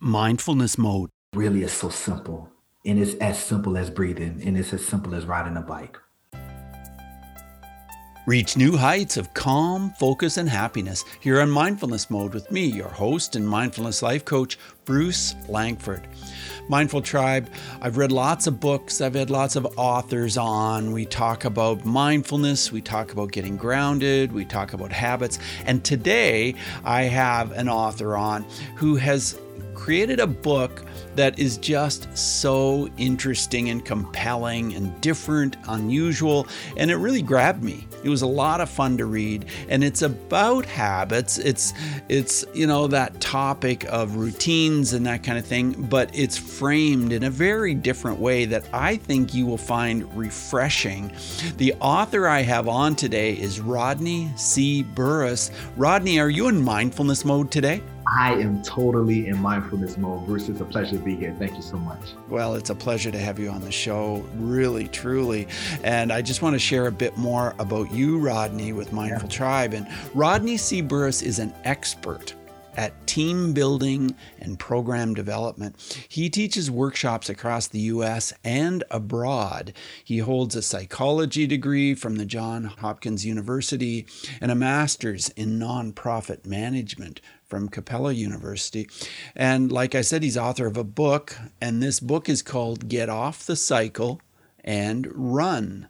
mindfulness mode? Really, it's so simple. And it's as simple as breathing. And it's as simple as riding a bike. Reach new heights of calm, focus, and happiness here on Mindfulness Mode with me, your host and mindfulness life coach, Bruce Langford. Mindful Tribe, I've read lots of books. I've had lots of authors on. We talk about mindfulness. We talk about getting grounded. We talk about habits. And today I have an author on who has created a book that is just so interesting and compelling and different, unusual, and it really grabbed me. It was a lot of fun to read, and it's about habits. It's you know, that topic of routines and that kind of thing, but it's framed in a very different way that I think you will find refreshing. The author I have on today is Rodney C. Burris. Rodney, are you in mindfulness mode today? I am totally in mindfulness mode. Bruce, it's a pleasure to be here. Thank you so much. Well, it's a pleasure to have you on the show, really, truly. And I just want to share a bit more about you, Rodney, with Mindful Tribe. And Rodney C. Burris is an expert at team building and program development. He teaches workshops across the U.S. and abroad. He holds a psychology degree from the Johns Hopkins University and a master's in nonprofit management from Capella University. And like I said, he's author of a book, and this book is called Get Off the Cycle and Run.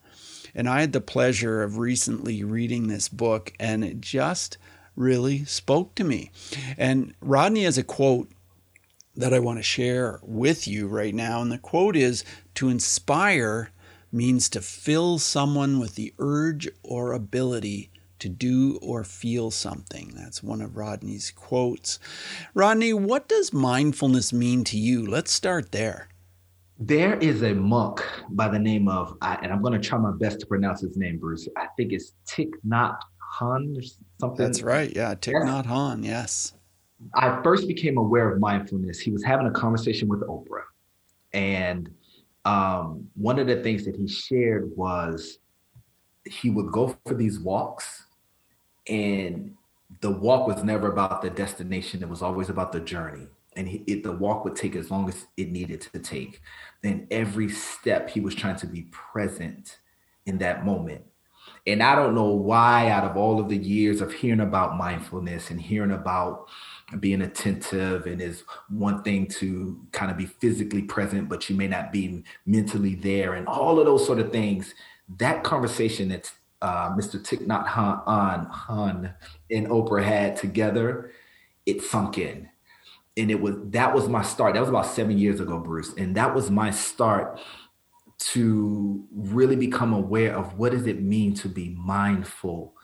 And I had the pleasure of recently reading this book, and it just really spoke to me. And Rodney has a quote that I want to share with you right now. And the quote is, "To inspire means to fill someone with the urge or ability to do or feel something." That's one of Rodney's quotes. Rodney, what does mindfulness mean to you? Let's start there. There is a monk by the name of, and I'm going to try my best to pronounce his name, Bruce. I think it's Thich Nhat Hanh or something. That's right. Yeah, Thich Nhat Hanh. Yes. I first became aware of mindfulness. He was having a conversation with Oprah. And one of the things that he shared was he would go for these walks. And the walk was never about the destination. It was always about the journey. And the walk would take as long as it needed to take. And every step, he was trying to be present in that moment. And I don't know why, out of all of the years of hearing about mindfulness and hearing about being attentive, and it's one thing to kind of be physically present, but you may not be mentally there and all of those sort of things, that conversation that's Mr. Thich Nhat Hanh and Oprah had together, it sunk in. And that was my start. That was about 7 years ago, Bruce. And that was my start to really become aware of what does it mean to be mindful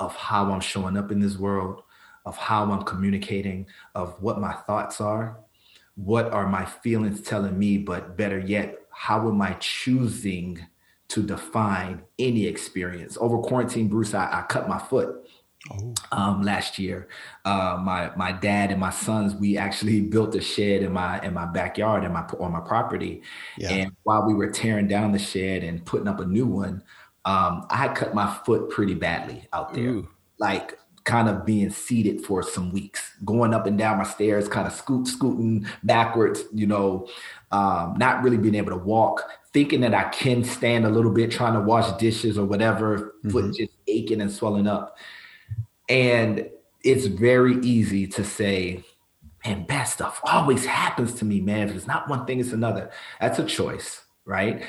of how I'm showing up in this world, of how I'm communicating, of what my thoughts are, what are my feelings telling me, but better yet, how am I choosing to define any experience. Over quarantine, Bruce, I cut my foot last year. My dad and my sons, we actually built a shed in my backyard on my property. Yeah. And while we were tearing down the shed and putting up a new one, I had cut my foot pretty badly out there. Ooh. Like kind of being seated for some weeks, going up and down my stairs, kind of scooting backwards, not really being able to walk, thinking that I can stand a little bit, trying to wash dishes or whatever, foot just aching and swelling up. And it's very easy to say, man, bad stuff always happens to me, man. If it's not one thing, it's another. That's a choice, right?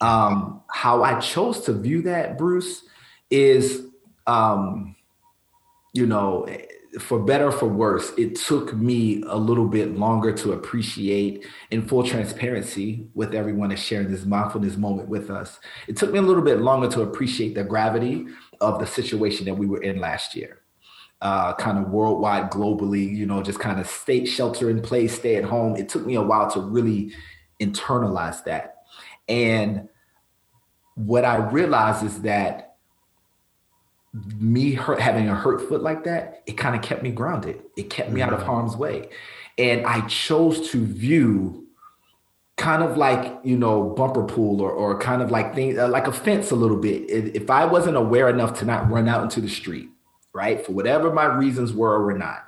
How I chose to view that, Bruce, is, for better or for worse, it took me a little bit longer to appreciate, in full transparency with everyone that's sharing this mindfulness moment with us. It took me a little bit longer to appreciate the gravity of the situation that we were in last year, kind of worldwide, globally, just kind of shelter in place, stay at home. It took me a while to really internalize that. And what I realized is that having a hurt foot like that, it kind of kept me grounded. It kept me out of harm's way. And I chose to view kind of like, bumper pool or kind of like things, like a fence a little bit. If I wasn't aware enough to not run out into the street, right, for whatever my reasons were or not,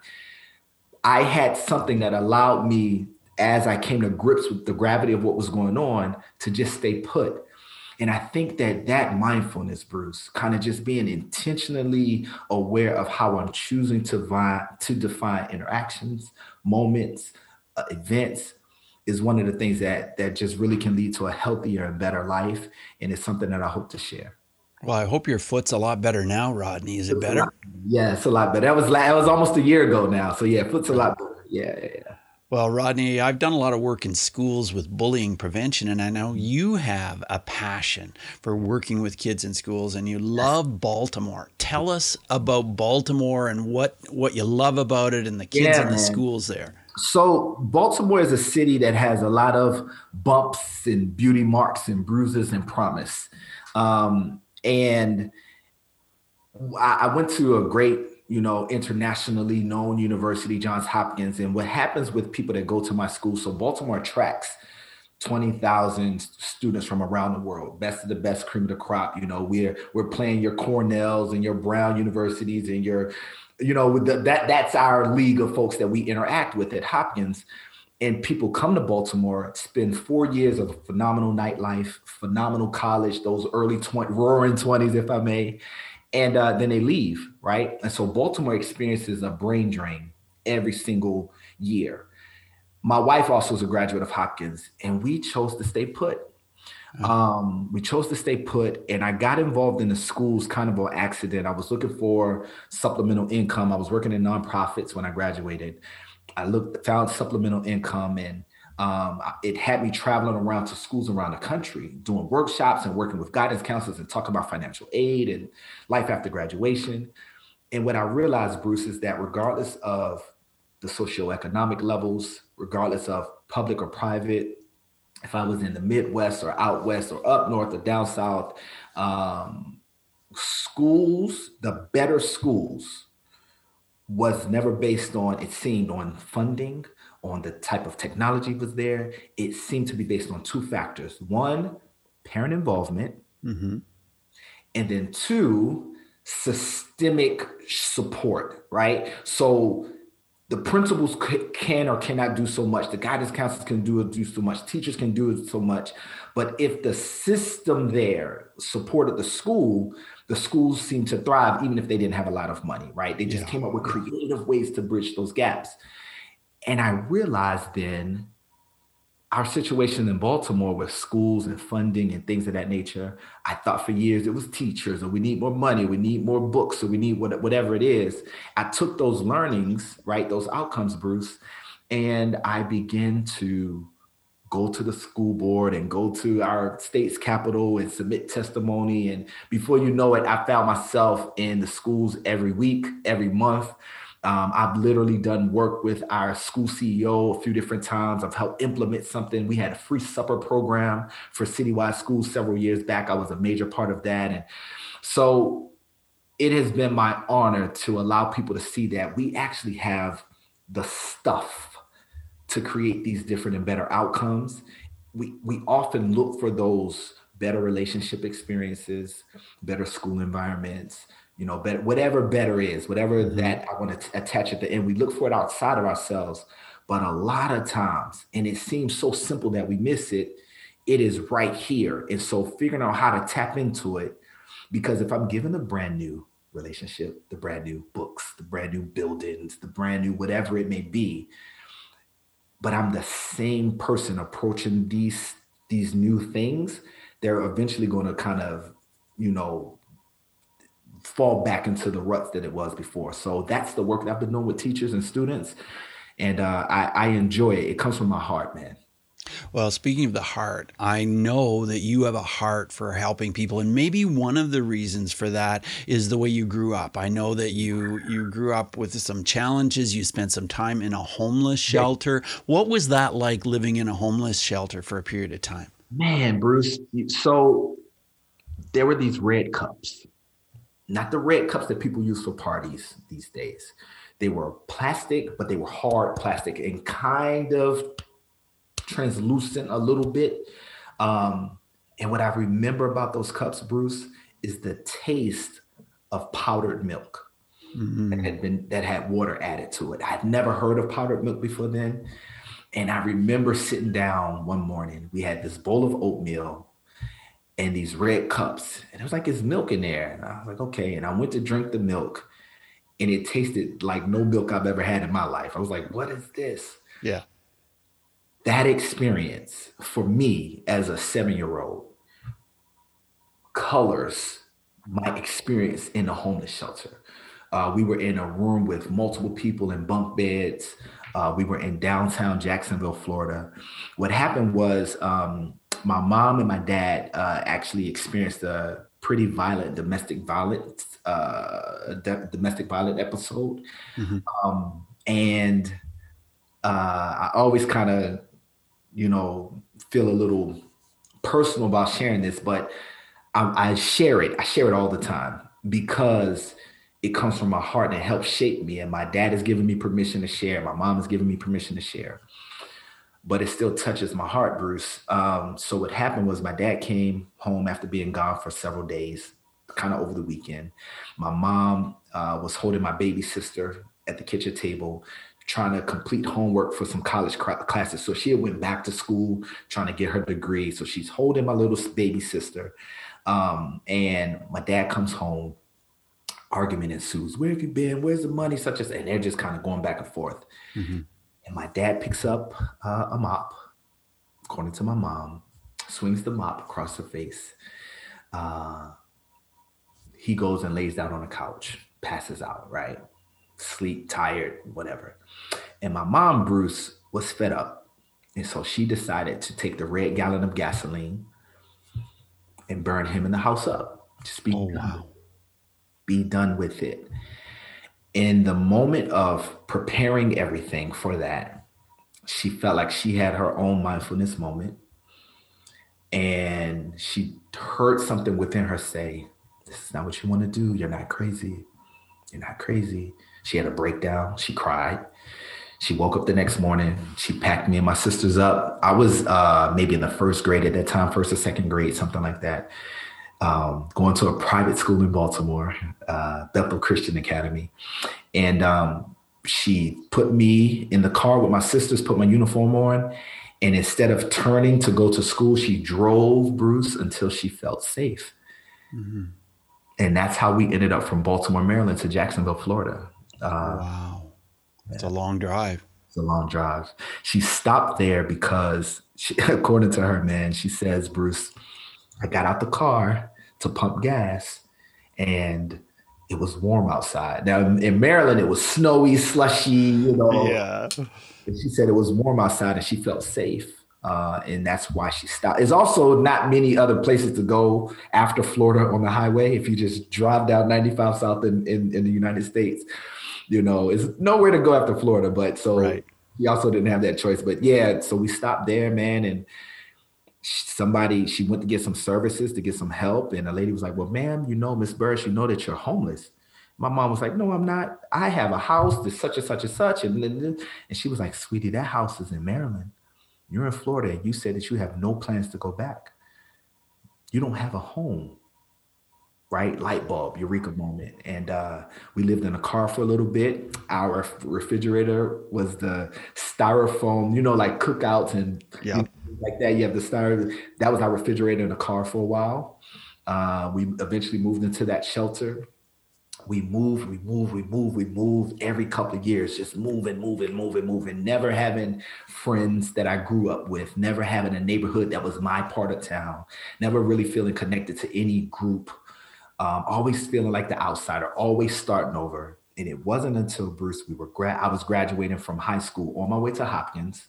I had something that allowed me, as I came to grips with the gravity of what was going on, to just stay put. And I think that that mindfulness, Bruce, kind of just being intentionally aware of how I'm choosing to define interactions, moments, events, is one of the things that just really can lead to a healthier and better life. And it's something that I hope to share. Well, I hope your foot's a lot better now, Rodney. Is it better? Yeah, it's a lot better. That was almost a year ago now. So yeah, foot's a lot better. Yeah. Well, Rodney, I've done a lot of work in schools with bullying prevention, and I know you have a passion for working with kids in schools, and you love Baltimore. Tell us about Baltimore and what you love about it and the kids in the schools there. So Baltimore is a city that has a lot of bumps and beauty marks and bruises and promise. And I went to a great, internationally known university, Johns Hopkins. And what happens with people that go to my school, so Baltimore attracts 20,000 students from around the world, best of the best, cream of the crop. We're playing your Cornells and your Brown universities and your, that's our league of folks that we interact with at Hopkins. And people come to Baltimore, spend 4 years of phenomenal nightlife, phenomenal college, those early roaring 20s, if I may. And then they leave, right? And so Baltimore experiences a brain drain every single year. My wife also is a graduate of Hopkins, and we chose to stay put. And I got involved in the schools kind of on accident. I was looking for supplemental income. I was working in nonprofits when I graduated. I found supplemental income, and it had me traveling around to schools around the country, doing workshops and working with guidance counselors and talking about financial aid and life after graduation. And what I realized, Bruce, is that regardless of the socioeconomic levels, regardless of public or private, if I was in the Midwest or out West or up North or down South, schools, the better schools, was never based on, it seemed, on funding, on the type of technology was there. It seemed to be based on two factors. One, parent involvement. Mm-hmm. And then two, systemic support, right? So the principals can or cannot do so much. The guidance counselors can do so much. Teachers can do so much. But if the system there supported the school, the schools seemed to thrive, even if they didn't have a lot of money, right? They just came up with creative ways to bridge those gaps. And I realized then our situation in Baltimore with schools and funding and things of that nature, I thought for years it was teachers, or we need more money, we need more books, or we need whatever it is. I took those learnings, right, those outcomes, Bruce, and I began to go to the school board and go to our state's capital and submit testimony. And before you know it, I found myself in the schools every week, every month. I've literally done work with our school CEO a few different times. I've helped implement something. We had a free supper program for citywide schools several years back. I was a major part of that. And so it has been my honor to allow people to see that we actually have the stuff to create these different and better outcomes. We often look for those better relationship experiences, better school environments, better, whatever better is, whatever that I want to attach at the end. We look for it outside of ourselves, but a lot of times, and it seems so simple that we miss it, it is right here. And so figuring out how to tap into it, because if I'm given a brand new relationship, the brand new books, the brand new buildings, the brand new whatever it may be, but I'm the same person approaching these new things, they're eventually going to kind of, fall back into the ruts that it was before. So that's the work that I've been doing with teachers and students. And I enjoy it. It comes from my heart, man. Well, speaking of the heart, I know that you have a heart for helping people. And maybe one of the reasons for that is the way you grew up. I know that you grew up with some challenges. You spent some time in a homeless shelter. What was that like, living in a homeless shelter for a period of time? Man, Bruce, so there were these red cups. Not the red cups that people use for parties these days. They were plastic, but they were hard plastic and kind of translucent a little bit. And what I remember about those cups, Bruce, is the taste of powdered milk. mm-hmm. that had water added to it. I'd never heard of powdered milk before then. And I remember sitting down one morning, we had this bowl of oatmeal and these red cups. And it was like, there's milk in there. And I was like, okay. And I went to drink the milk and it tasted like no milk I've ever had in my life. I was like, what is this? Yeah. That experience for me as a 7-year-old colors my experience in a homeless shelter. We were in a room with multiple people in bunk beds. We were in downtown Jacksonville, Florida. What happened was my mom and my dad actually experienced a pretty violent domestic violent episode. Mm-hmm. I always kind of, feel a little personal about sharing this, but I share it all the time because it comes from my heart and it helps shape me. And my dad has given me permission to share. My mom has given me permission to share, but it still touches my heart, Bruce. So what happened was my dad came home after being gone for several days, kind of over the weekend. My mom was holding my baby sister at the kitchen table, trying to complete homework for some college classes. So she went back to school, trying to get her degree. So she's holding my little baby sister. And my dad comes home, argument ensues. Where have you been? Where's the money? And they're just kind of going back and forth. Mm-hmm. And my dad picks up a mop, according to my mom, swings the mop across her face. He goes and lays down on the couch, passes out, right? Sleep, tired, whatever. And my mom, Bruce, was fed up. And so she decided to take the red gallon of gasoline and burn him in the house up. Just be done with it. In the moment of preparing everything for that, she felt like she had her own mindfulness moment. And she heard something within her say, this is not what you want to do. You're not crazy. You're not crazy. She had a breakdown. She cried. She woke up the next morning. She packed me and my sisters up. I was maybe in the first grade at that time, first or second grade, something like that. Going to a private school in Baltimore, Bethel Christian Academy. And she put me in the car with my sisters, put my uniform on. And instead of turning to go to school, she drove, Bruce, until she felt safe. Mm-hmm. And that's how we ended up from Baltimore, Maryland to Jacksonville, Florida. Wow. That's a long drive. It's a long drive. She stopped there because according to her, man, she says, Bruce, I got out the car to pump gas and it was warm outside. Now in Maryland, it was snowy, slushy, Yeah. And she said it was warm outside and she felt safe. And that's why she stopped. There's also not many other places to go after Florida on the highway. If you just drive down 95 South in the United States, it's nowhere to go after Florida. But so right. She also didn't have that choice. But yeah, so we stopped there, man. And she went to get some services to get some help. And a lady was like, well, ma'am, Ms. Burris, that you're homeless. My mom was like, no, I'm not. I have a house that's such and such and such. And she was like, sweetie, that house is in Maryland. You're in Florida and you said that you have no plans to go back. You don't have a home, right? Light bulb, eureka moment. And we lived in a car for a little bit. Our refrigerator was the styrofoam, like cookouts and like that. You have the styrofoam. That was our refrigerator in the car for a while. We eventually moved into that shelter. We moved every couple of years, just moving, never having friends that I grew up with, never having a neighborhood that was my part of town, never really feeling connected to any group, always feeling like the outsider, always starting over. And it wasn't until, Bruce, I was graduating from high school on my way to Hopkins,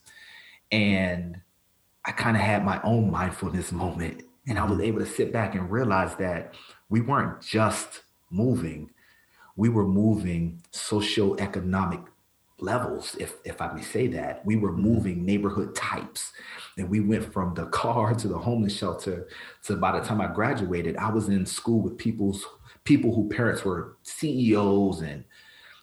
and I kind of had my own mindfulness moment. And I was able to sit back and realize that we weren't just moving. We were moving socioeconomic levels, if I may say that. We were moving neighborhood types. And we went from the car to the homeless shelter to by the time I graduated, I was in school with people whose parents were CEOs. And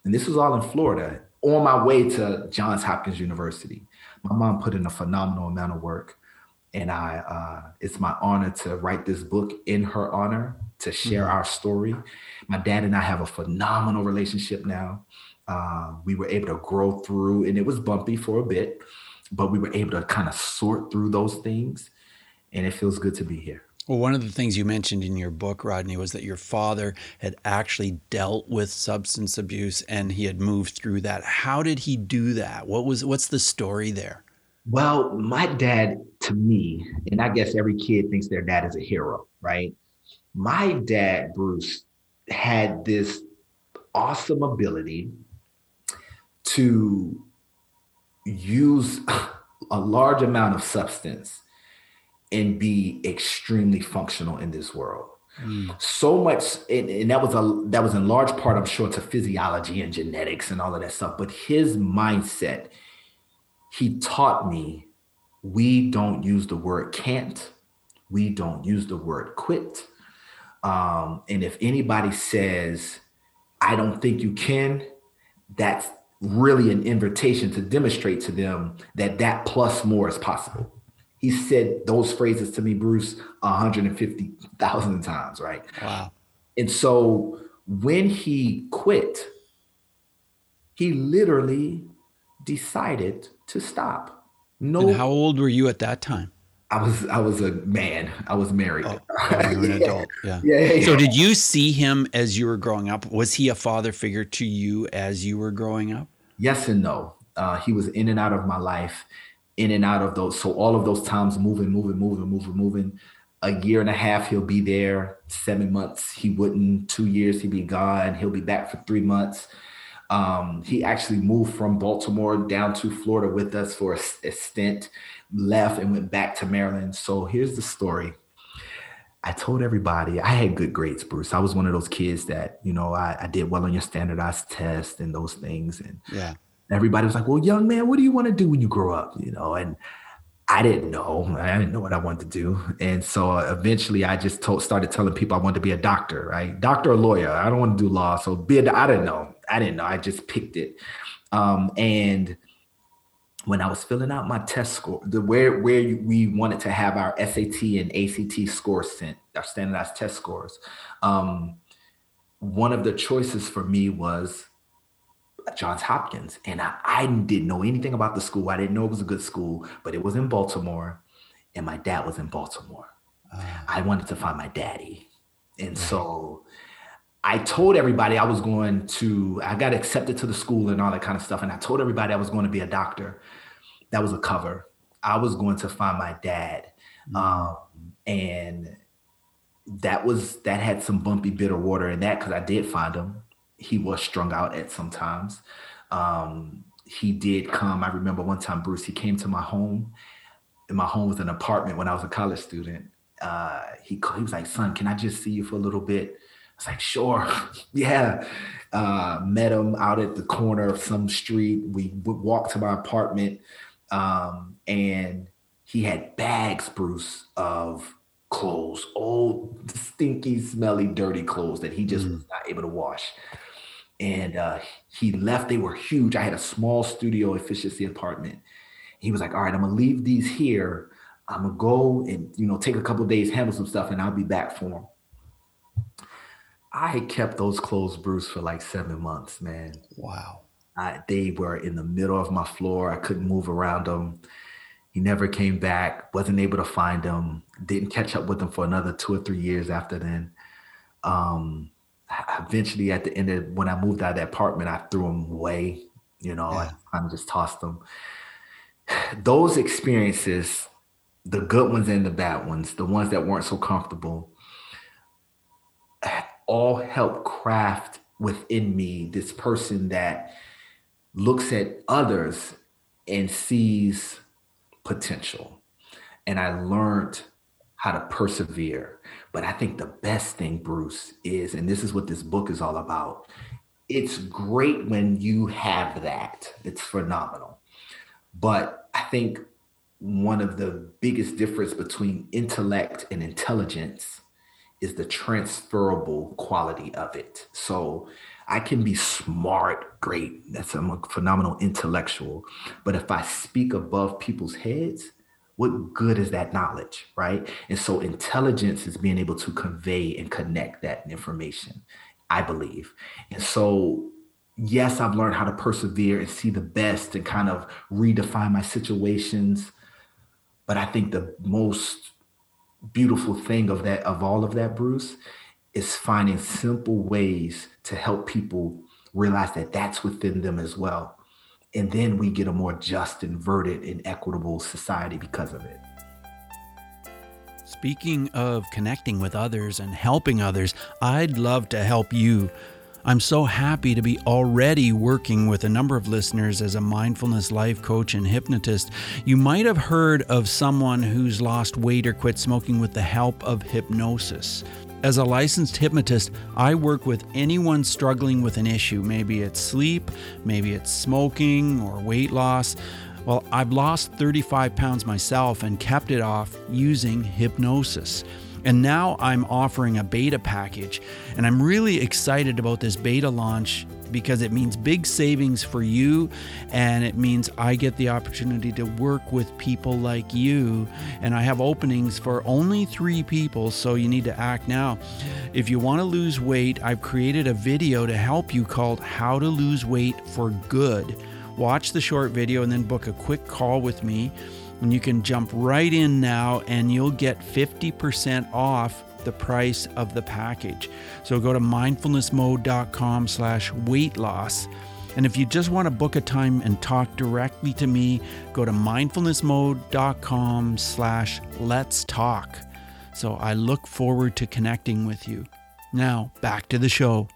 this was all in Florida on my way to Johns Hopkins University. My mom put in a phenomenal amount of work. And it's my honor to write this book in her honor, to share our story. My dad and I have a phenomenal relationship now. We were able to grow through, and it was bumpy for a bit, but we were able to kind of sort through those things. And it feels good to be here. Well, one of the things you mentioned in your book, Rodney, was that your father had actually dealt with substance abuse and he had moved through that. How did he do that? What's the story there? Well, my dad, to me, and I guess every kid thinks their dad is a hero, right? My dad, Bruce, had this awesome ability to use a large amount of substance and be extremely functional in this world. So much, and that was in large part, I'm sure, to physiology and genetics and all of that stuff. But his mindset, he taught me, we don't use the word can't, we don't use the word quit. And if anybody says, I don't think you can, that's really an invitation to demonstrate to them that plus more is possible. He said those phrases to me, Bruce, 150,000 times, right? Wow. And so when he quit, he literally decided to stop. No. And how old were you at that time? I was a man. I was married. Oh, you were an adult. Yeah. So did you see him as you were growing up? Was he a father figure to you as you were growing up? Yes and no. He was in and out of my life. In and out of those. So all of those times moving. A year and a half, he'll be there. 7 months, he wouldn't. 2 years, he'd be gone. He'll be back for 3 months. He actually moved from Baltimore down to Florida with us for a stint, left and went back to Maryland. So here's the story. I told everybody I had good grades, Bruce. I was one of those kids that, I did well on your standardized test and those things. And yeah. Everybody was like, well, young man, what do you want to do when you grow up? And I didn't know what I wanted to do. And so eventually I just started telling people I wanted to be a doctor, right? Doctor or lawyer. I don't want to do law. So I didn't know. I just picked it. And when I was filling out my test score, where we wanted to have our SAT and ACT scores sent, our standardized test scores, one of the choices for me was Johns Hopkins. And I didn't know anything about the school. I didn't know it was a good school, but it was in Baltimore and my dad was in Baltimore. I wanted to find my daddy. And so I told everybody I got accepted to the school and all that kind of stuff. And I told everybody I was going to be a doctor. That was a cover. I was going to find my dad. And that had some bumpy, bitter water in that, because I did find him. He was strung out at some times. He did come. I remember one time, Bruce, he came to my home, and my home was an apartment when I was a college student. He was like, son, can I just see you for a little bit? I was like, sure. Yeah. Met him out at the corner of some street. We walked to my apartment, and he had bags, Bruce, of clothes, old, stinky, smelly, dirty clothes that he just was not able to wash. And he left. They were huge. I had a small studio efficiency apartment. He was like, all right, I'm going to leave these here. I'm going to go and, take a couple of days, handle some stuff, and I'll be back for him. I had kept those clothes, Bruce, for like 7 months, man. Wow. They were in the middle of my floor. I couldn't move around them. He never came back, wasn't able to find them. Didn't catch up with them for another 2 or 3 years after then. Eventually, at the end of when I moved out of that apartment, I threw them away. I kind of just tossed them. Those experiences, the good ones and the bad ones, the ones that weren't so comfortable, all helped craft within me this person that looks at others and sees potential. And I learned how to persevere. But I think the best thing, Bruce, is, and this is what this book is all about, it's great when you have that. It's phenomenal. But I think one of the biggest difference between intellect and intelligence is the transferable quality of it. So I can be smart, great, I'm a phenomenal intellectual, but if I speak above people's heads, what good is that knowledge, right? And so intelligence is being able to convey and connect that information, I believe. And so, yes, I've learned how to persevere and see the best and kind of redefine my situations. But I think the most beautiful thing of that, of all of that, Bruce, is finding simple ways to help people realize that that's within them as well. And then we get a more just, inverted, and equitable society because of it. Speaking of connecting with others and helping others, I'd love to help you. I'm so happy to be already working with a number of listeners as a mindfulness life coach and hypnotist. You might have heard of someone who's lost weight or quit smoking with the help of hypnosis. As a licensed hypnotist, I work with anyone struggling with an issue. Maybe it's sleep, maybe it's smoking or weight loss. Well, I've lost 35 pounds myself and kept it off using hypnosis. And now I'm offering a beta package, and I'm really excited about this beta launch because it means big savings for you, and it means I get the opportunity to work with people like you, and I have openings for only 3 people, so you need to act now. If you want to lose weight, I've created a video to help you called How to Lose Weight for Good. Watch the short video and then book a quick call with me. And you can jump right in now and you'll get 50% off the price of the package. So go to mindfulnessmode.com/weightloss. And if you just want to book a time and talk directly to me, go to mindfulnessmode.com/let's talk. So I look forward to connecting with you. Now back to the show.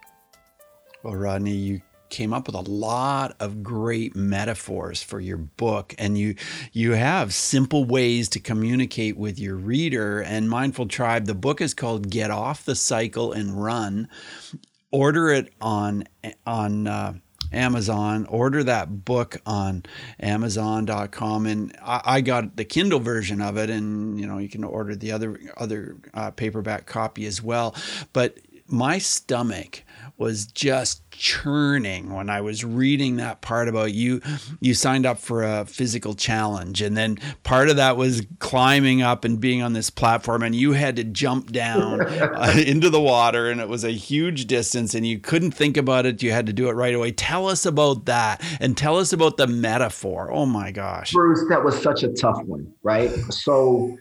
Well, Rodney, you came up with a lot of great metaphors for your book, and you have simple ways to communicate with your reader. And Mindful Tribe, the book is called Get Off the Cycle and Run. Order it on Amazon. Order that book on Amazon.com, and I got the Kindle version of it, and you know, you can order the other paperback copy as well. But my stomach was just churning when I was reading that part about you signed up for a physical challenge, and then part of that was climbing up and being on this platform, and you had to jump down into the water, and it was a huge distance and you couldn't think about it. You had to do it right away. Tell us about that, and tell us about the metaphor. Oh my gosh, Bruce, that was such a tough one, right? So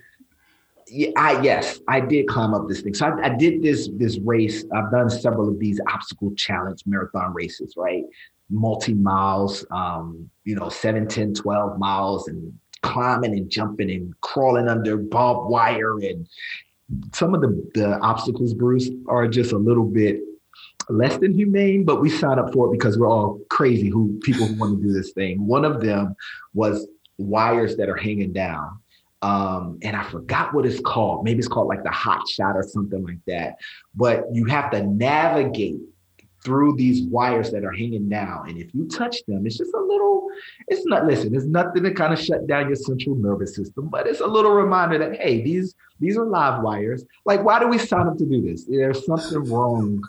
I did climb up this thing. So I did this race. I've done several of these obstacle challenge marathon races, right? Multi-miles, 7, 10, 12 miles, and climbing and jumping and crawling under barbed wire. And some of the obstacles, Bruce, are just a little bit less than humane, but we signed up for it because we're all crazy people who want to do this thing. One of them was wires that are hanging down. And I forgot what it's called. Maybe it's called like the hot shot or something like that. But you have to navigate through these wires that are hanging down. And if you touch them, it's just a little, it's not, listen, it's nothing to kind of shut down your central nervous system, but it's a little reminder that, hey, these are live wires. Like, why do we sign up to do this? There's something wrong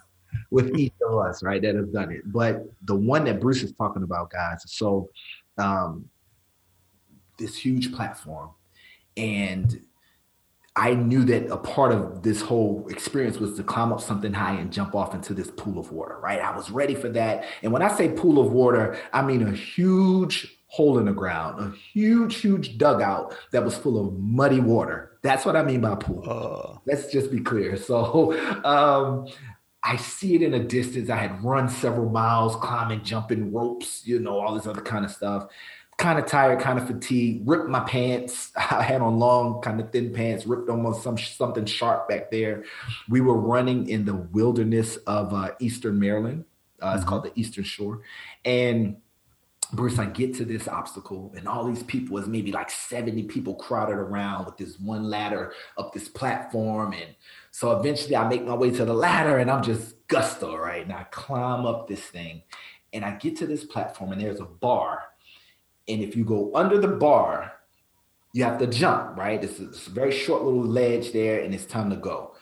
with each of us, right, that have done it. But the one that Bruce is talking about, guys, so this huge platform. And I knew that a part of this whole experience was to climb up something high and jump off into this pool of water, right? I was ready for that. And when I say pool of water, I mean a huge hole in the ground, a huge dugout that was full of muddy water. That's what I mean by pool. Let's just be clear. So I see it in a distance. I had run several miles, climbing, jumping ropes, all this other kind of stuff. Kind of tired, kind of fatigued, ripped my pants. I had on long, kind of thin pants, ripped almost something sharp back there. We were running in the wilderness of Eastern Maryland. It's called the Eastern Shore. And Bruce, I get to this obstacle and all these people, was maybe like 70 people crowded around with this one ladder up this platform. And so eventually I make my way to the ladder and I'm just gusto, right? And I climb up this thing and I get to this platform and there's a bar. And if you go under the bar, you have to jump, right? It's a very short little ledge there, and it's time to go.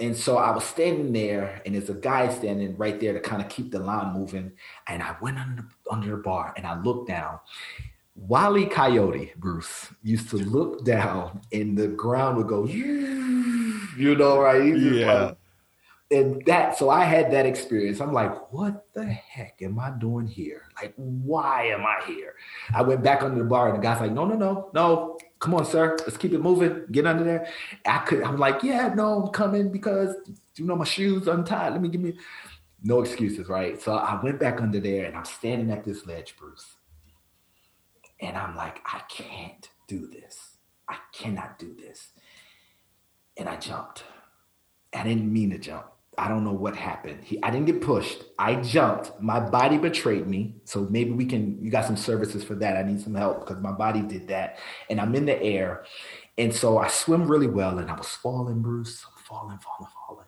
And so I was standing there, and there's a guy standing right there to kind of keep the line moving. And I went under the bar, and I looked down. Wile E. Coyote, Bruce, used to look down and the ground would go, you know, right? Yeah. And that, so I had that experience. I'm like, what the heck am I doing here? Like, why am I here? I went back under the bar and the guy's like, no. Come on, sir. Let's keep it moving. Get under there. I'm like, yeah, no, I'm coming because, you know, my shoes untied. No excuses, right? So I went back under there and I'm standing at this ledge, Bruce. And I'm like, I can't do this. I cannot do this. And I jumped. I didn't mean to jump. I don't know what happened. I didn't get pushed. I jumped. My body betrayed me. So maybe you got some services for that. I need some help because my body did that. And I'm in the air. And so I swim really well. And I was falling, Bruce. I'm falling.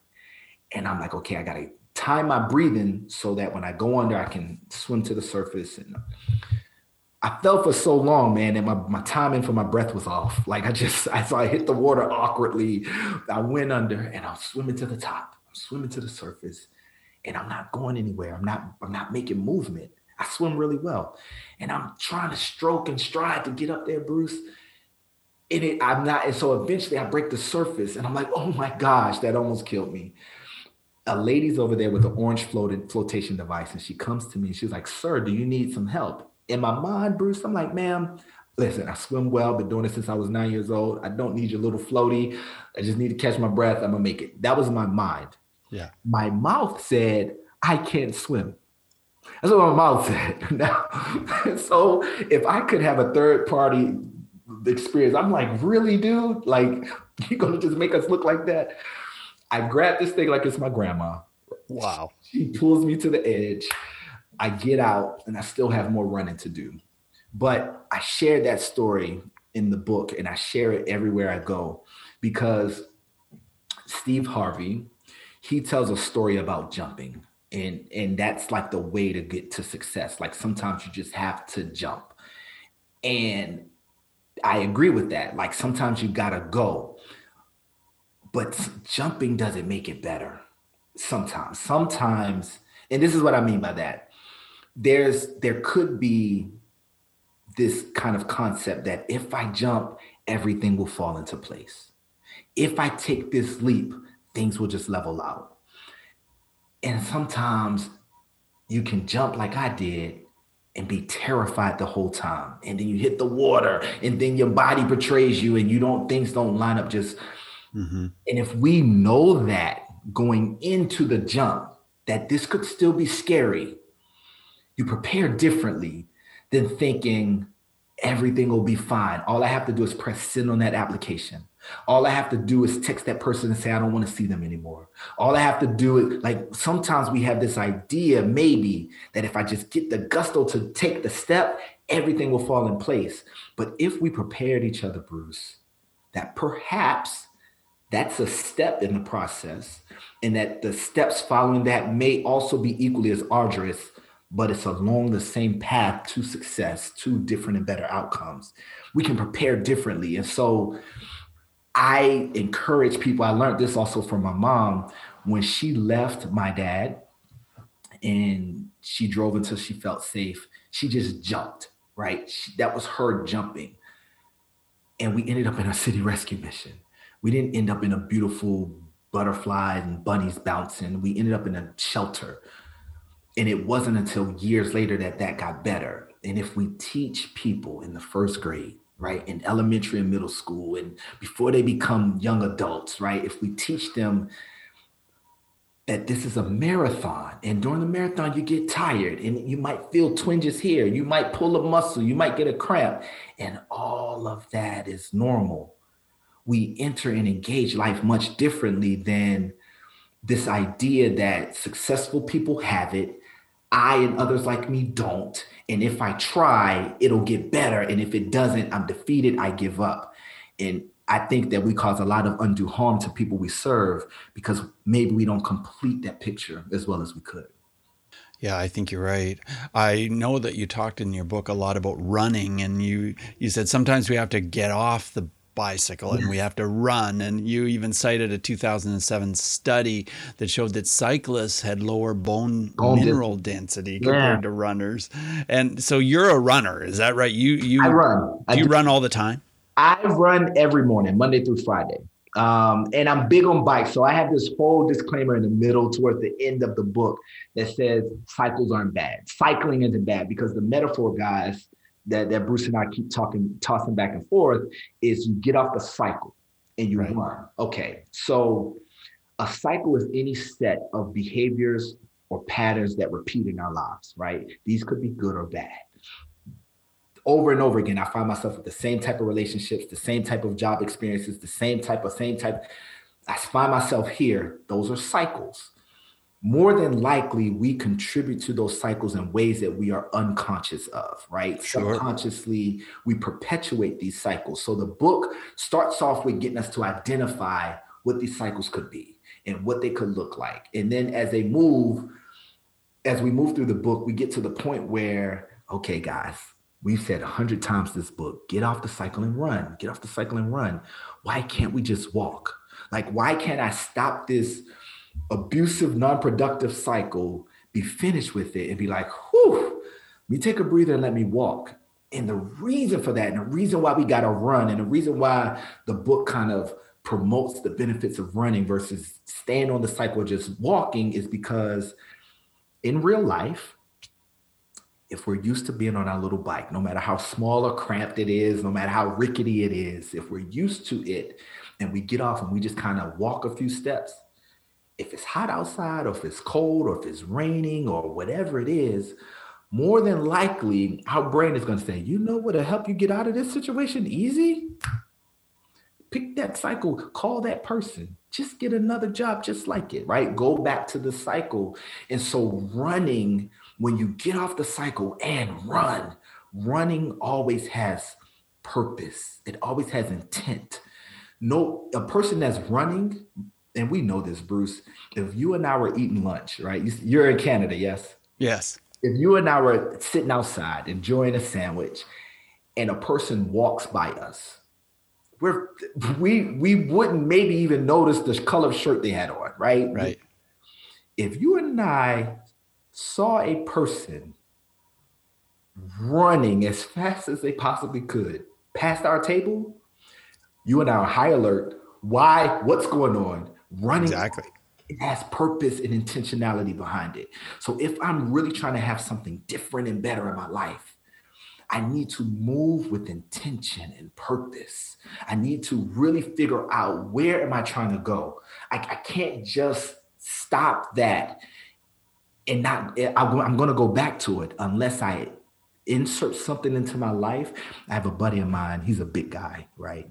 And I'm like, okay, I got to time my breathing so that when I go under, I can swim to the surface. And I fell for so long, man, that my timing for my breath was off. Like I hit the water awkwardly. I went under and I'm swimming to the top. I'm swimming to the surface and I'm not going anywhere. I'm not making movement. I swim really well. And I'm trying to stroke and stride to get up there, Bruce. And so eventually I break the surface and I'm like, oh my gosh, that almost killed me. A lady's over there with an orange flotation device. And she comes to me and she's like, sir, do you need some help? In my mind, Bruce, I'm like, ma'am, listen, I swim well, been doing it since I was 9 years old. I don't need your little floaty. I just need to catch my breath. I'm gonna make it. That was my mind. Yeah. My mouth said, I can't swim. That's what my mouth said. Now, so if I could have a third party experience, I'm like, really, dude? Like, you're gonna just make us look like that? I grab this thing like it's my grandma. Wow. She pulls me to the edge. I get out and I still have more running to do, but I share that story in the book and I share it everywhere I go because Steve Harvey, he tells a story about jumping and that's like the way to get to success. Like sometimes you just have to jump. And I agree with that. Like sometimes you gotta go, but jumping doesn't make it better sometimes. Sometimes, and this is what I mean by that. There could be this kind of concept that if I jump, everything will fall into place. If I take this leap, things will just level out. And sometimes you can jump like I did and be terrified the whole time. And then you hit the water and then your body betrays you and things don't line up just. Mm-hmm. And if we know that going into the jump, that this could still be scary, you prepare differently than thinking everything will be fine. All I have to do is press send on that application. All I have to do is text that person and say, I don't want to see them anymore. All I have to do is, like, sometimes we have this idea maybe that if I just get the gusto to take the step, everything will fall in place. But if we prepared each other, Bruce, that perhaps that's a step in the process and that the steps following that may also be equally as arduous, but it's along the same path to success, to different and better outcomes. We can prepare differently. And so I encourage people. I learned this also from my mom when she left my dad and she drove until she felt safe. She just jumped, right? That was her jumping. And we ended up in a city rescue mission. We didn't end up in a beautiful butterfly and bunnies bouncing. We ended up in a shelter. And it wasn't until years later that got better. And if we teach people in the first grade, right, in elementary and middle school, and before they become young adults, right, if we teach them that this is a marathon, and during the marathon, you get tired, and you might feel twinges here, you might pull a muscle, you might get a cramp, and all of that is normal. We enter and engage life much differently than this idea that successful people have it, I and others like me don't. And if I try, it'll get better. And if it doesn't, I'm defeated, I give up. And I think that we cause a lot of undue harm to people we serve because maybe we don't complete that picture as well as we could. Yeah, I think you're right. I know that you talked in your book a lot about running and you said sometimes we have to get off the bicycle and we have to run. And you even cited a 2007 study that showed that cyclists had lower bone mineral density compared to runners. And so you're a runner, is that right? I run. Do you run all the time? I run every morning, Monday through Friday. And I'm big on bikes. So I have this whole disclaimer in the middle towards the end of the book that says cycles aren't bad. Cycling isn't bad, because the metaphor, guys, that Bruce and I keep tossing back and forth is you get off the cycle and you run. Okay. So a cycle is any set of behaviors or patterns that repeat in our lives, right? These could be good or bad. Over and over again, I find myself with the same type of relationships, the same type of job experiences, the same type. I find myself here. Those are cycles. More than likely, we contribute to those cycles in ways that we are unconscious of, right? Sure. Subconsciously, we perpetuate these cycles. So the book starts off with getting us to identify what these cycles could be and what they could look like. And then as we move through the book, we get to the point where, okay, guys, we've said 100 times this book, get off the cycle and run, get off the cycle and run. Why can't we just walk? Like, why can't I stop this abusive, non-productive cycle, be finished with it and be like, whew, let me take a breather and let me walk. And the reason for that, and the reason why we got to run, and the reason why the book kind of promotes the benefits of running versus staying on the cycle, just walking, is because in real life, if we're used to being on our little bike, no matter how small or cramped it is, no matter how rickety it is, if we're used to it and we get off and we just kind of walk a few steps, if it's hot outside, or if it's cold, or if it's raining, or whatever it is, more than likely, our brain is going to say, you know what'll help you get out of this situation easy? Pick that cycle, call that person, just get another job just like it, right? Go back to the cycle. And so running, when you get off the cycle and run, running always has purpose. It always has intent. No, a person that's running, and we know this, Bruce, if you and I were eating lunch, right? You're in Canada, yes? Yes. If you and I were sitting outside enjoying a sandwich and a person walks by us, we wouldn't maybe even notice the color of shirt they had on, right? Right. If you and I saw a person running as fast as they possibly could past our table, you and I are high alert. Why? What's going on? Running exactly. It has purpose and intentionality behind it. So if I'm really trying to have something different and better in my life, I need to move with intention and purpose. I need to really figure out, where am I trying to go? I can't just stop that and not, I'm going to go back to it unless I insert something into my life. I have a buddy of mine. He's a big guy, right?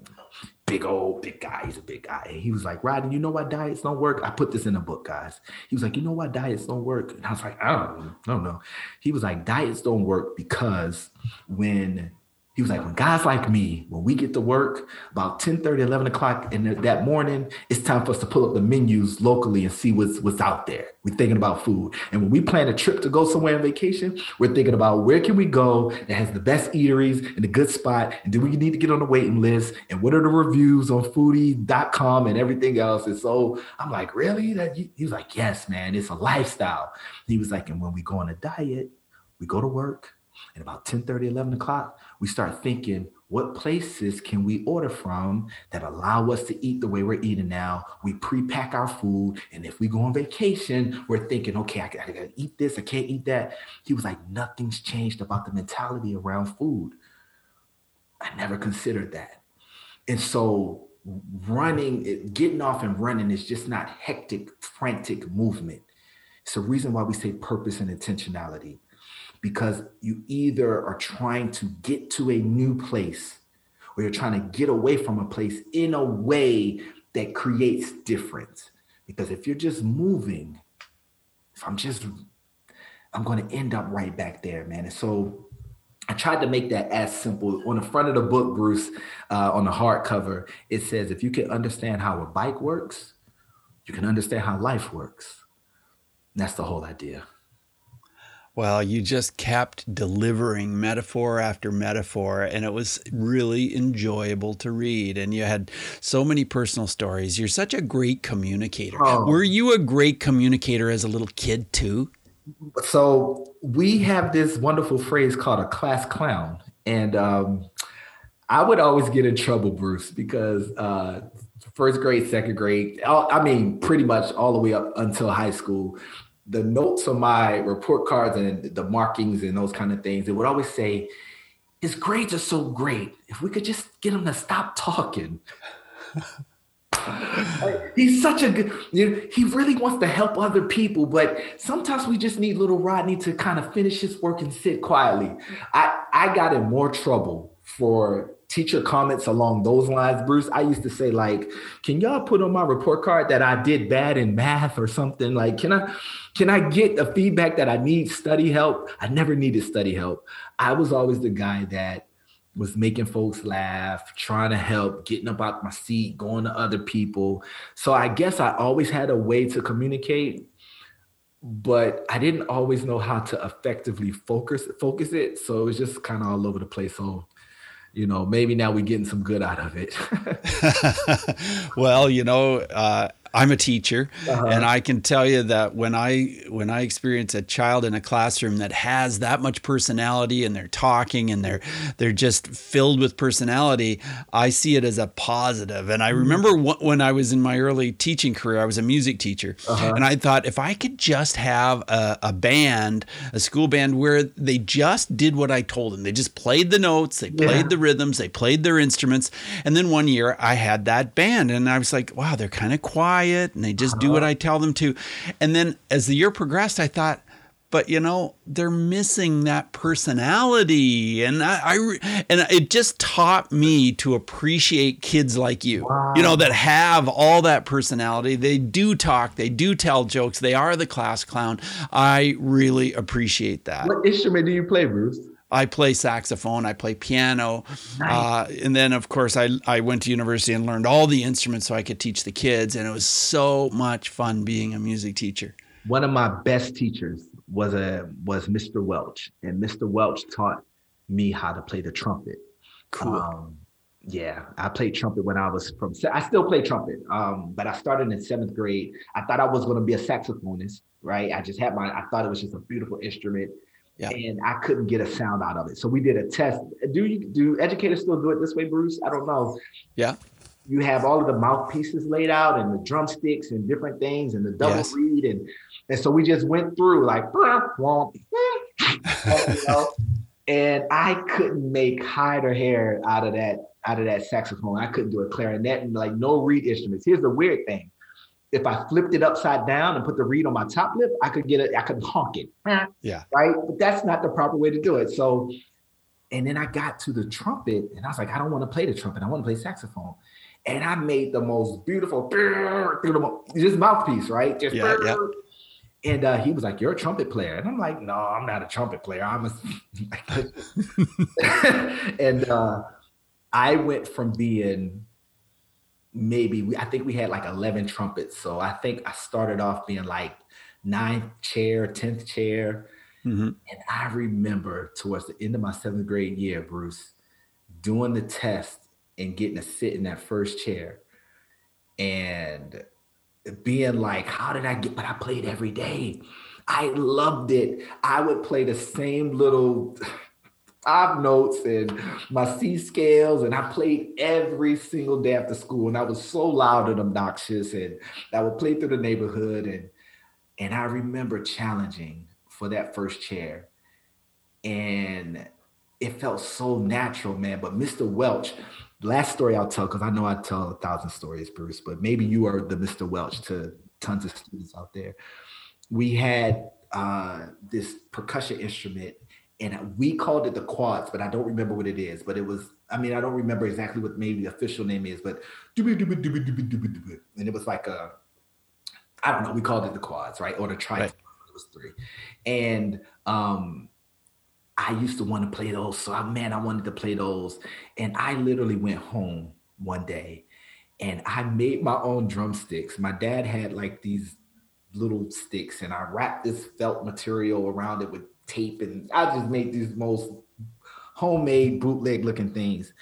Big guy. He's a big guy. And he was like, Rodney, you know why diets don't work? I put this in the book, guys. He was like, you know why diets don't work? And I was like, I don't know. He was like, diets don't work because when guys like me, when we get to work about 10:30, 11 o'clock in that morning, it's time for us to pull up the menus locally and see what's out there. We're thinking about food. And when we plan a trip to go somewhere on vacation, we're thinking about, where can we go that has the best eateries and a good spot? And do we need to get on the waiting list? And what are the reviews on foodie.com and everything else? And so I'm like, really? He was like, yes, man, it's a lifestyle. He was like, and when we go on a diet, we go to work, and about 10:30, 11 o'clock, we start thinking, what places can we order from that allow us to eat the way we're eating now? We pre-pack our food. And if we go on vacation, we're thinking, okay, I gotta eat this, I can't eat that. He was like, nothing's changed about the mentality around food. I never considered that. And so running, getting off and running is just not hectic, frantic movement. It's the reason why we say purpose and intentionality. Because you either are trying to get to a new place, or you're trying to get away from a place in a way that creates difference. Because if you're just moving, I'm going to end up right back there, man. And so I tried to make that as simple. On the front of the book, Bruce, on the hardcover, it says, if you can understand how a bike works, you can understand how life works. And that's the whole idea. Well, you just kept delivering metaphor after metaphor, and it was really enjoyable to read. And you had so many personal stories. You're such a great communicator. Oh. Were you a great communicator as a little kid too? So we have this wonderful phrase called a class clown. And I would always get in trouble, Bruce, because first grade, second grade, I mean, pretty much all the way up until high school, the notes on my report cards and the markings and those kind of things, it would always say, his grades are so great. If we could just get him to stop talking. He's such a good, you know, he really wants to help other people, but sometimes we just need little Rodney to kind of finish his work and sit quietly. I got in more trouble for teacher comments along those lines, Bruce. I used to say, like, can y'all put on my report card that I did bad in math or something? Like, can I get the feedback that I need study help? I never needed study help. I was always the guy that was making folks laugh, trying to help, getting up out my seat, going to other people. So I guess I always had a way to communicate, but I didn't always know how to effectively focus it. So it was just kind of all over the place. So, you know, maybe now we're getting some good out of it. Well, you know, I'm a teacher, and I can tell you that when I experience a child in a classroom that has that much personality and they're talking and they're just filled with personality, I see it as a positive. And I remember when I was in my early teaching career, I was a music teacher, and I thought if I could just have a band, a school band, where they just did what I told them. They just played the notes, they played the rhythms, they played their instruments. And then one year I had that band, and I was like, wow, they're kind of quiet and they just do what I tell them to. And then as the year progressed, I thought, but you know, they're missing that personality. And I it just taught me to appreciate kids like you, you know, that have all that personality. They do talk, they do tell jokes. They are the class clown. I really appreciate that. What instrument do you play, Bruce? I play saxophone, I play piano. Nice. And then, of course, I went to university and learned all the instruments so I could teach the kids. And it was so much fun being a music teacher. One of my best teachers was Mr. Welch. And Mr. Welch taught me how to play the trumpet. Cool. Yeah, I played trumpet when I was I still play trumpet, but I started in 7th grade. I thought I was going to be a saxophonist, right? I thought it was just a beautiful instrument. Yeah. And I couldn't get a sound out of it. So we did a test. Do educators still do it this way, Bruce? I don't know. Yeah. You have all of the mouthpieces laid out and the drumsticks and different things and the double reed. And so we just went through like, you know, and I couldn't make hide or hair out of that saxophone. I couldn't do a clarinet and like no reed instruments. Here's the weird thing. If I flipped it upside down and put the reed on my top lip, I could honk it. Yeah. Right. But that's not the proper way to do it. So, and then I got to the trumpet and I was like, I don't want to play the trumpet. I want to play saxophone. And I made the most beautiful, just mouthpiece, right? Just And he was like, you're a trumpet player. And I'm like, no, I'm not a trumpet player. And I went from being I think we had like 11 trumpets. So I think I started off being like 9th chair, 10th chair. Mm-hmm. And I remember towards the end of my 7th grade year, Bruce, doing the test and getting to sit in that first chair and being like, how did I but I played every day. I loved it. I would play the same little 5 notes and my C scales, and I played every single day after school, and I was so loud and obnoxious, and I would play through the neighborhood, and I remember challenging for that first chair, and it felt so natural, man. But Mr. Welch, last story I'll tell, because I know I tell 1,000 stories, Bruce, but maybe you are the Mr. Welch to tons of students out there. We had this percussion instrument, and we called it the quads, but I don't remember what it is. But it was, I mean, I don't remember exactly what maybe the official name is, but and it was like I don't know, we called it the quads, right? Or the triad, right. It was 3. And I used to want to play those. So I wanted to play those. And I literally went home one day and I made my own drumsticks. My dad had like these little sticks, and I wrapped this felt material around it with tape, and I just make these most homemade bootleg looking things.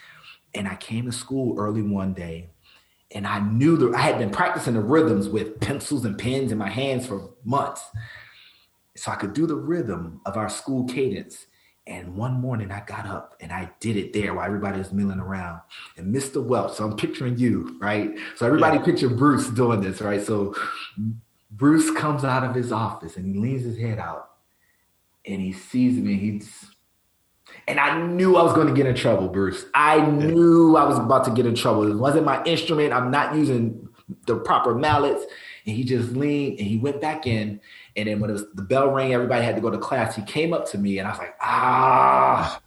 And I came to school early one day, and I knew that I had been practicing the rhythms with pencils and pens in my hands for months. So I could do the rhythm of our school cadence. And one morning I got up and I did it there while everybody was milling around. And Mr. Welch, so I'm picturing you, right? So everybody picture Bruce doing this, right? So Bruce comes out of his office and he leans his head out and he sees me. And I knew I was going to get in trouble, Bruce. I knew I was about to get in trouble. It wasn't my instrument. I'm not using the proper mallets. And he just leaned and he went back in. And then when it was, the bell rang, everybody had to go to class. He came up to me and I was like, ah.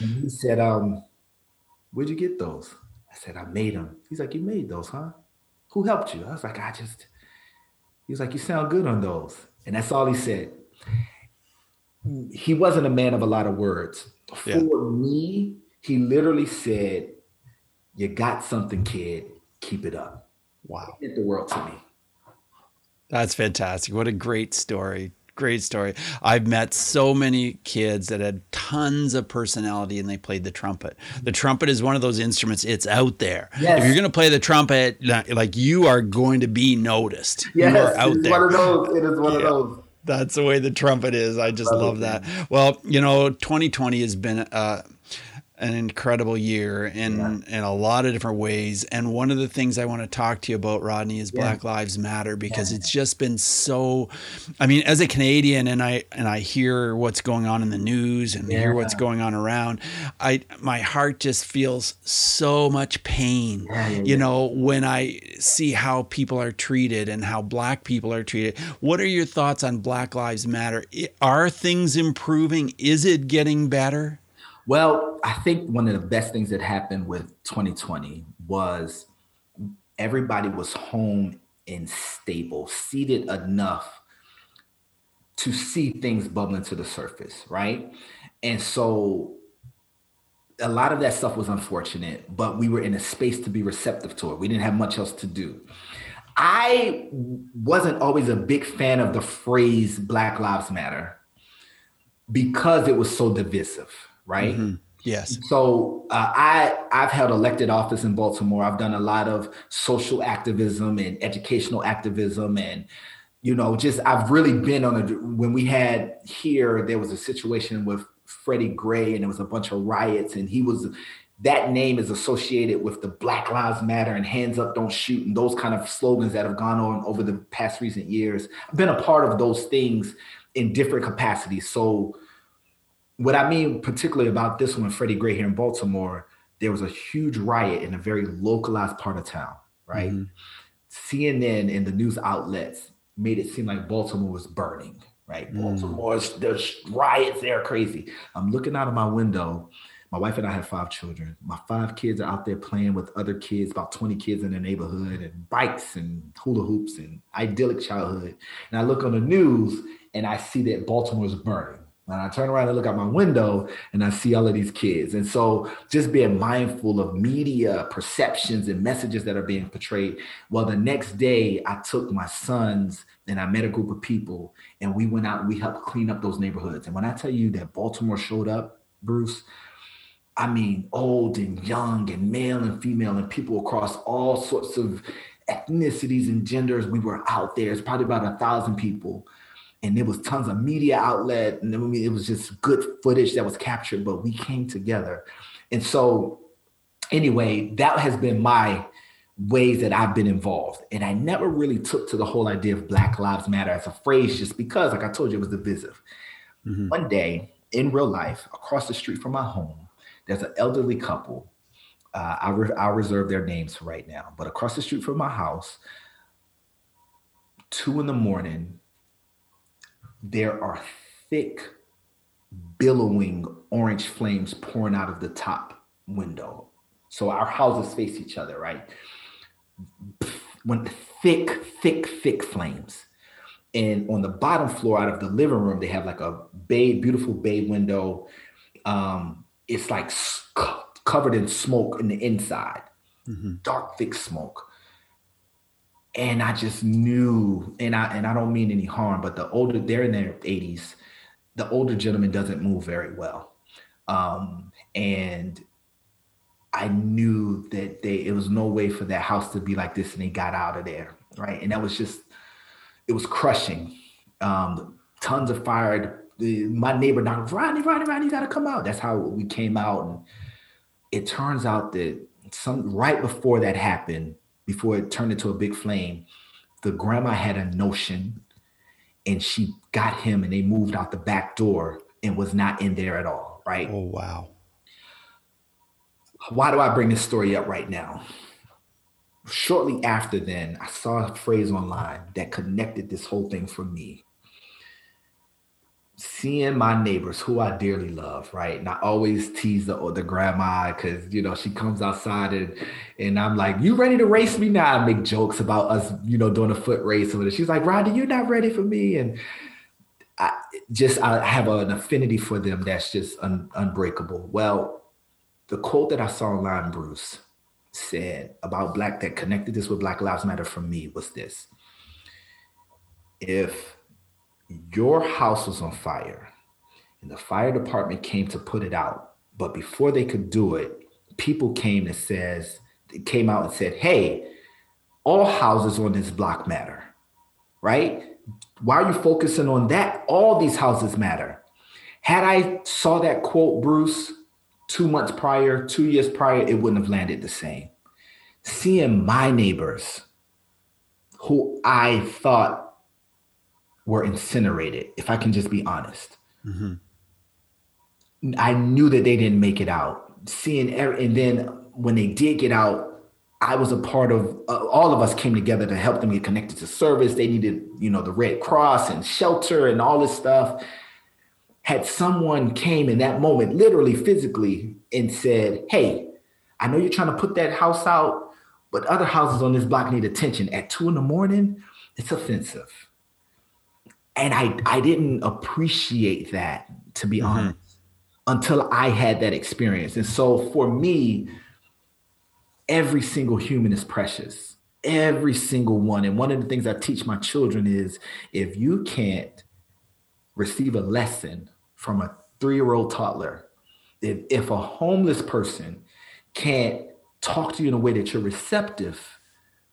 And he said, where'd you get those? I said, I made them. He's like, you made those, huh? Who helped you? I was like, he was like, you sound good on those. And that's all he said. He wasn't a man of a lot of words. For me, he literally said, you got something, kid, keep it up. Wow. It did the world to me. That's fantastic. What a great story. Great story. I've met so many kids that had tons of personality and they played the trumpet. The trumpet is one of those instruments. It's out there. Yes. If you're going to play the trumpet, like you are going to be noticed. Yes. You are out there. It is one of those. That's the way the trumpet is. I just love that. Well, 2020 has been an incredible year in a lot of different ways. And one of the things I want to talk to you about, Rodney, is Black Lives Matter, because it's just been so, as a Canadian and I hear what's going on in the news and hear what's going on around, my heart just feels so much pain, when I see how people are treated and how Black people are treated. What are your thoughts on Black Lives Matter? Are things improving? Is it getting better? Well, I think one of the best things that happened with 2020 was everybody was home and stable, seated enough to see things bubbling to the surface, right? And so a lot of that stuff was unfortunate, but we were in a space to be receptive to it. We didn't have much else to do. I wasn't always a big fan of the phrase Black Lives Matter because it was so divisive. Right? Mm-hmm. Yes. So I've held elected office in Baltimore. I've done a lot of social activism and educational activism. And, I've really been when we had here, there was a situation with Freddie Gray and there was a bunch of riots and that name is associated with the Black Lives Matter and Hands Up, Don't Shoot and those kind of slogans that have gone on over the past recent years. I've been a part of those things in different capacities. So what I mean particularly about this one, Freddie Gray here in Baltimore, there was a huge riot in a very localized part of town, right? Mm-hmm. CNN and the news outlets made it seem like Baltimore was burning, right? Mm-hmm. Baltimore's, there's riots, they're crazy. I'm looking out of my window. My wife and I have 5 children. My 5 kids are out there playing with other kids, about 20 kids in their neighborhood, and bikes and hula hoops and idyllic childhood. And I look on the news and I see that Baltimore's burning. And I turn around and look out my window and I see all of these kids. And so just being mindful of media perceptions and messages that are being portrayed. Well, the next day I took my sons and I met a group of people and we went out and we helped clean up those neighborhoods. And when I tell you that Baltimore showed up, Bruce, old and young and male and female and people across all sorts of ethnicities and genders, we were out there. It's probably about 1,000 people. And there was tons of media outlet, and it was just good footage that was captured, but we came together. And so anyway, that has been my ways that I've been involved. And I never really took to the whole idea of Black Lives Matter as a phrase just because, like I told you, it was divisive. Mm-hmm. One day in real life, across the street from my home, there's an elderly couple. I'll reserve their names for right now, but across the street from my house, 2 a.m, there are thick, billowing orange flames pouring out of the top window. So our houses face each other, right? When thick flames. And on the bottom floor out of the living room, they have like a bay, beautiful bay window. It's like covered in smoke in the inside, mm-hmm. Dark, thick smoke. And I just knew, and I don't mean any harm, but they're in their 80s, the older gentleman doesn't move very well. And I knew that it was no way for that house to be like this, and they got out of there, right? And that was just, it was crushing. Tons of fire. My neighbor knocked, Rodney, you gotta come out. That's how we came out. And it turns out that right before that happened, before it turned into a big flame, the grandma had a notion and she got him and they moved out the back door and was not in there at all, right? Oh, wow. Why do I bring this story up right now? Shortly after then, I saw a phrase online that connected this whole thing for me. Seeing my neighbors, who I dearly love, right? And I always tease the grandma because, you know, she comes outside and I'm like, you ready to race me now? I make jokes about us, you know, doing a foot race. And she's like, Rodney, you're not ready for me. And I have an affinity for them that's just unbreakable. Well, the quote that I saw online, Bruce, said about Black, that connected this with Black Lives Matter for me, was this: if your house was on fire and the fire department came to put it out, but before they could do it, people came out and said, hey, all houses on this block matter, right? Why are you focusing on that? All these houses matter. Had I saw that quote, Bruce, 2 years prior, it wouldn't have landed the same. Seeing my neighbors, who I thought were incinerated, if I can just be honest. Mm-hmm. I knew that they didn't make it out. And then when they did get out, I was a part of, all of us came together to help them get connected to service. They needed, you know, the Red Cross and shelter and all this stuff. Had someone came in that moment, literally physically, and said, hey, I know you're trying to put that house out, but other houses on this block need attention at 2 a.m, it's offensive. And I didn't appreciate that, to be honest, until I had that experience. And so for me, every single human is precious, every single one. And one of the things I teach my children is, if you can't receive a lesson from a 3-year-old toddler, if a homeless person can't talk to you in a way that you're receptive,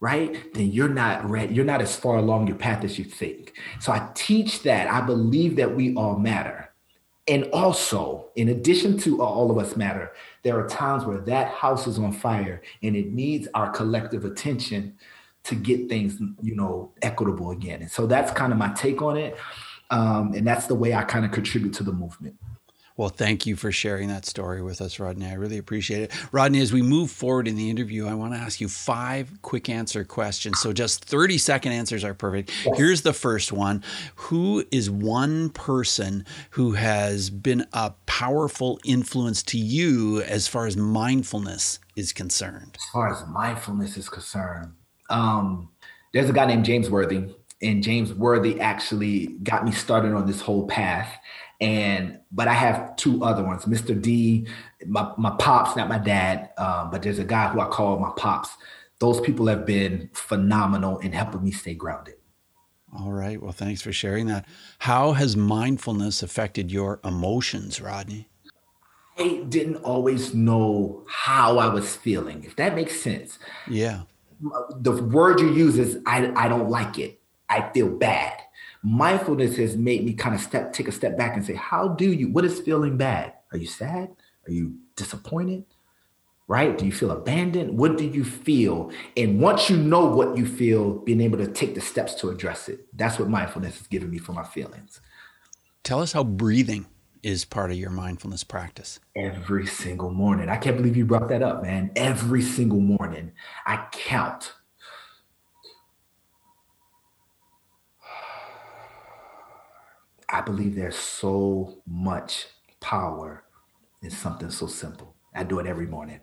right, then you're not as far along your path as you think. So I teach that. I believe that we all matter. And also, in addition to all of us matter, there are times where that house is on fire and it needs our collective attention to get things, you know, equitable again. And so that's kind of my take on it. And that's the way I kind of contribute to the movement. Well, thank you for sharing that story with us, Rodney. I really appreciate it. Rodney, as we move forward in the interview, I want to ask you 5 quick answer questions. So just 30-second answers are perfect. Here's the first one. Who is one person who has been a powerful influence to you as far as mindfulness is concerned? As far as mindfulness is concerned, there's a guy named James Worthy. And James Worthy actually got me started on this whole path. But I have 2 other ones. Mr. D, my pops, not my dad, but there's a guy who I call my pops. Those people have been phenomenal in helping me stay grounded. All right. Well, thanks for sharing that. How has mindfulness affected your emotions, Rodney? I didn't always know how I was feeling, if that makes sense. Yeah. The word you use is, I don't like it. I feel bad. Mindfulness has made me kind of take a step back and say, what is feeling bad? Are you sad? Are you disappointed? Right? Do you feel abandoned? What do you feel? And once you know what you feel, being able to take the steps to address it. That's what mindfulness has given me for my feelings. Tell us how breathing is part of your mindfulness practice. Every single morning. I can't believe you brought that up, man. Every single morning, I count. I believe there's so much power in something so simple. I do it every morning.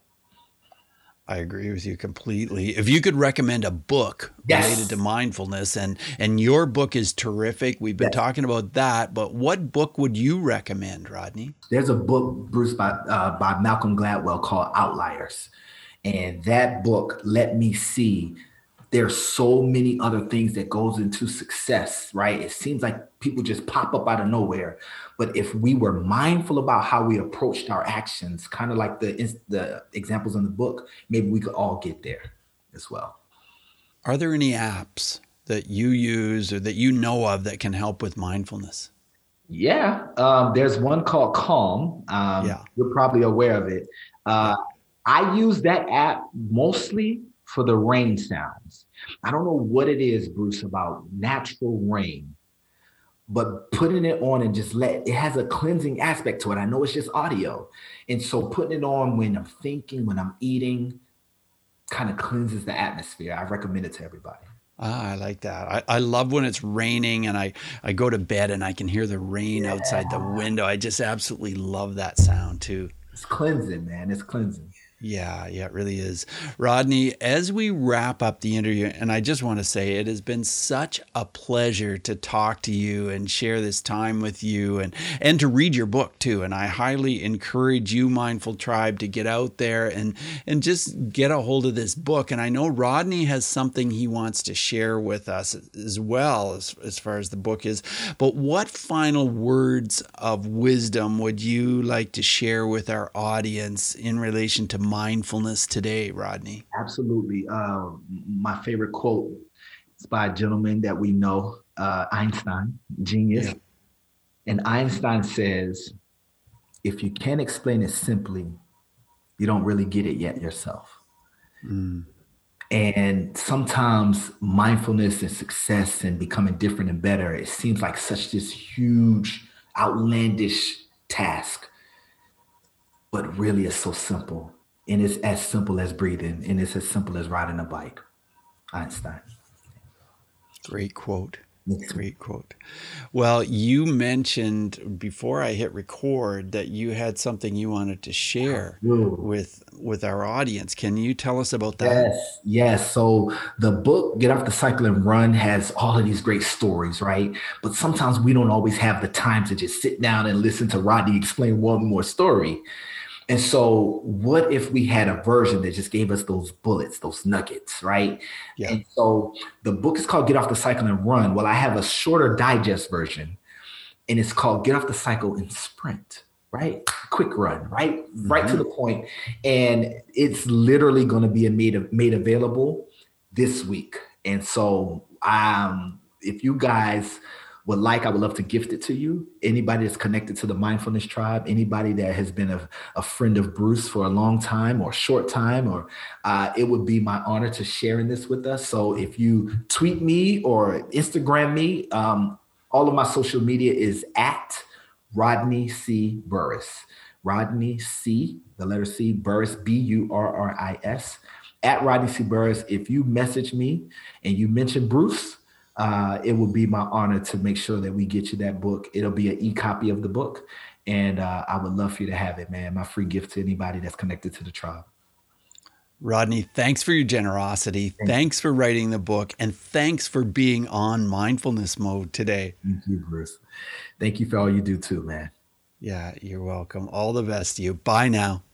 I agree with you completely. If you could recommend a book related to mindfulness, and your book is terrific. We've been talking about that, but what book would you recommend, Rodney? There's a book, Bruce, by Malcolm Gladwell called Outliers. And that book let me see there's so many other things that goes into success, right? It seems like people just pop up out of nowhere. But if we were mindful about how we approached our actions, kind of like the examples in the book, maybe we could all get there as well. Are there any apps that you use or that you know of that can help with mindfulness? Yeah. There's one called Calm. You're probably aware of it. I use that app mostly for the rain sounds. I don't know what it is, Bruce, about natural rain, but putting it on and just it has a cleansing aspect to it. I know it's just audio. And so putting it on when I'm thinking, when I'm eating, kind of cleanses the atmosphere. I recommend it to everybody. Ah, I like that. I love when it's raining and I go to bed and I can hear the rain outside the window. I just absolutely love that sound too. It's cleansing, man. It's cleansing. Yeah, it really is. Rodney, as we wrap up the interview, and I just want to say it has been such a pleasure to talk to you and share this time with you and to read your book too. And I highly encourage you, Mindful Tribe, to get out there and just get a hold of this book. And I know Rodney has something he wants to share with us as well as far as the book is. But what final words of wisdom would you like to share with our audience in relation to mindfulness today, Rodney? Absolutely. My favorite quote is by a gentleman that we know, Einstein, genius. Yeah. And Einstein says, if you can't explain it simply, you don't really get it yet yourself. Mm. And sometimes mindfulness and success and becoming different and better, it seems like such this huge, outlandish task, but really it's so simple. And it's as simple as breathing, and it's as simple as riding a bike. Einstein. Great quote. Great quote. Well, you mentioned before I hit record that you had something you wanted to share with our audience. Can you tell us about that? Yes. So the book, Get Off the Cycle and Run, has all of these great stories, right? But sometimes we don't always have the time to just sit down and listen to Rodney explain one more story. And so what if we had a version that just gave us those bullets, those nuggets, right? Yeah. And so the book is called Get Off the Cycle and Run. Well, I have a shorter digest version, and it's called Get Off the Cycle and Sprint, right? Quick run, right? Mm-hmm. Right to the point. And it's literally going to be made available this week. And so if you guys would like, I would love to gift it to you. Anybody that's connected to the Mindfulness Tribe, anybody that has been a friend of Bruce for a long time or short time, or it would be my honor to share in this with us. So if you tweet me or Instagram me, all of my social media is at Rodney C. Burris. Rodney C, the letter C, Burris, B-U-R-R-I-S, at Rodney C. Burris. If you message me and you mention Bruce, it will be my honor to make sure that we get you that book. It'll be an e-copy of the book. And I would love for you to have it, man. My free gift to anybody that's connected to the tribe. Rodney, thanks for your generosity. Thanks for writing the book. And thanks for being on Mindfulness Mode today. Thank you, Bruce. Thank you for all you do too, man. Yeah, you're welcome. All the best to you. Bye now.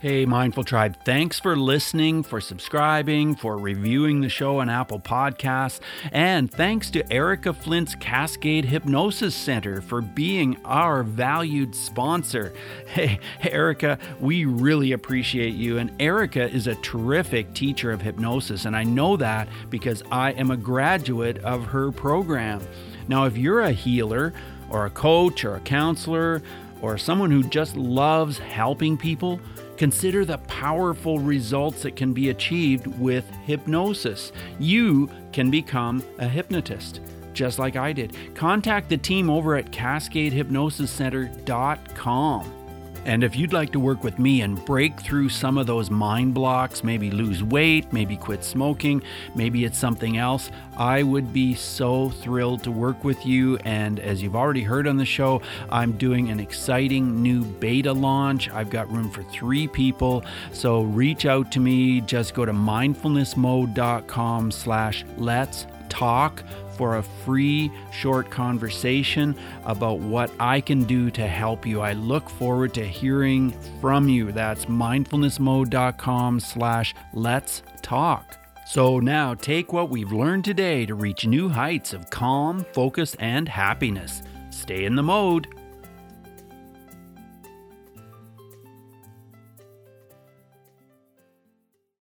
Hey, Mindful Tribe, thanks for listening, for subscribing, for reviewing the show on Apple Podcasts, and thanks to Erica Flint's Cascade Hypnosis Center for being our valued sponsor. Hey, Erica, we really appreciate you, and Erica is a terrific teacher of hypnosis, and I know that because I am a graduate of her program. Now, if you're a healer or a coach or a counselor or someone who just loves helping people, consider the powerful results that can be achieved with hypnosis. You can become a hypnotist, just like I did. Contact the team over at CascadeHypnosisCenter.com. And if you'd like to work with me and break through some of those mind blocks, maybe lose weight, maybe quit smoking, maybe it's something else, I would be so thrilled to work with you. And as you've already heard on the show, I'm doing an exciting new beta launch. I've got room for 3 people. So reach out to me. Just go to mindfulnessmode.com/let's talk, for a free short conversation about what I can do to help you. I look forward to hearing from you. That's mindfulnessmode.com/letstalk. So now take what we've learned today to reach new heights of calm, focus, and happiness. Stay in the mode.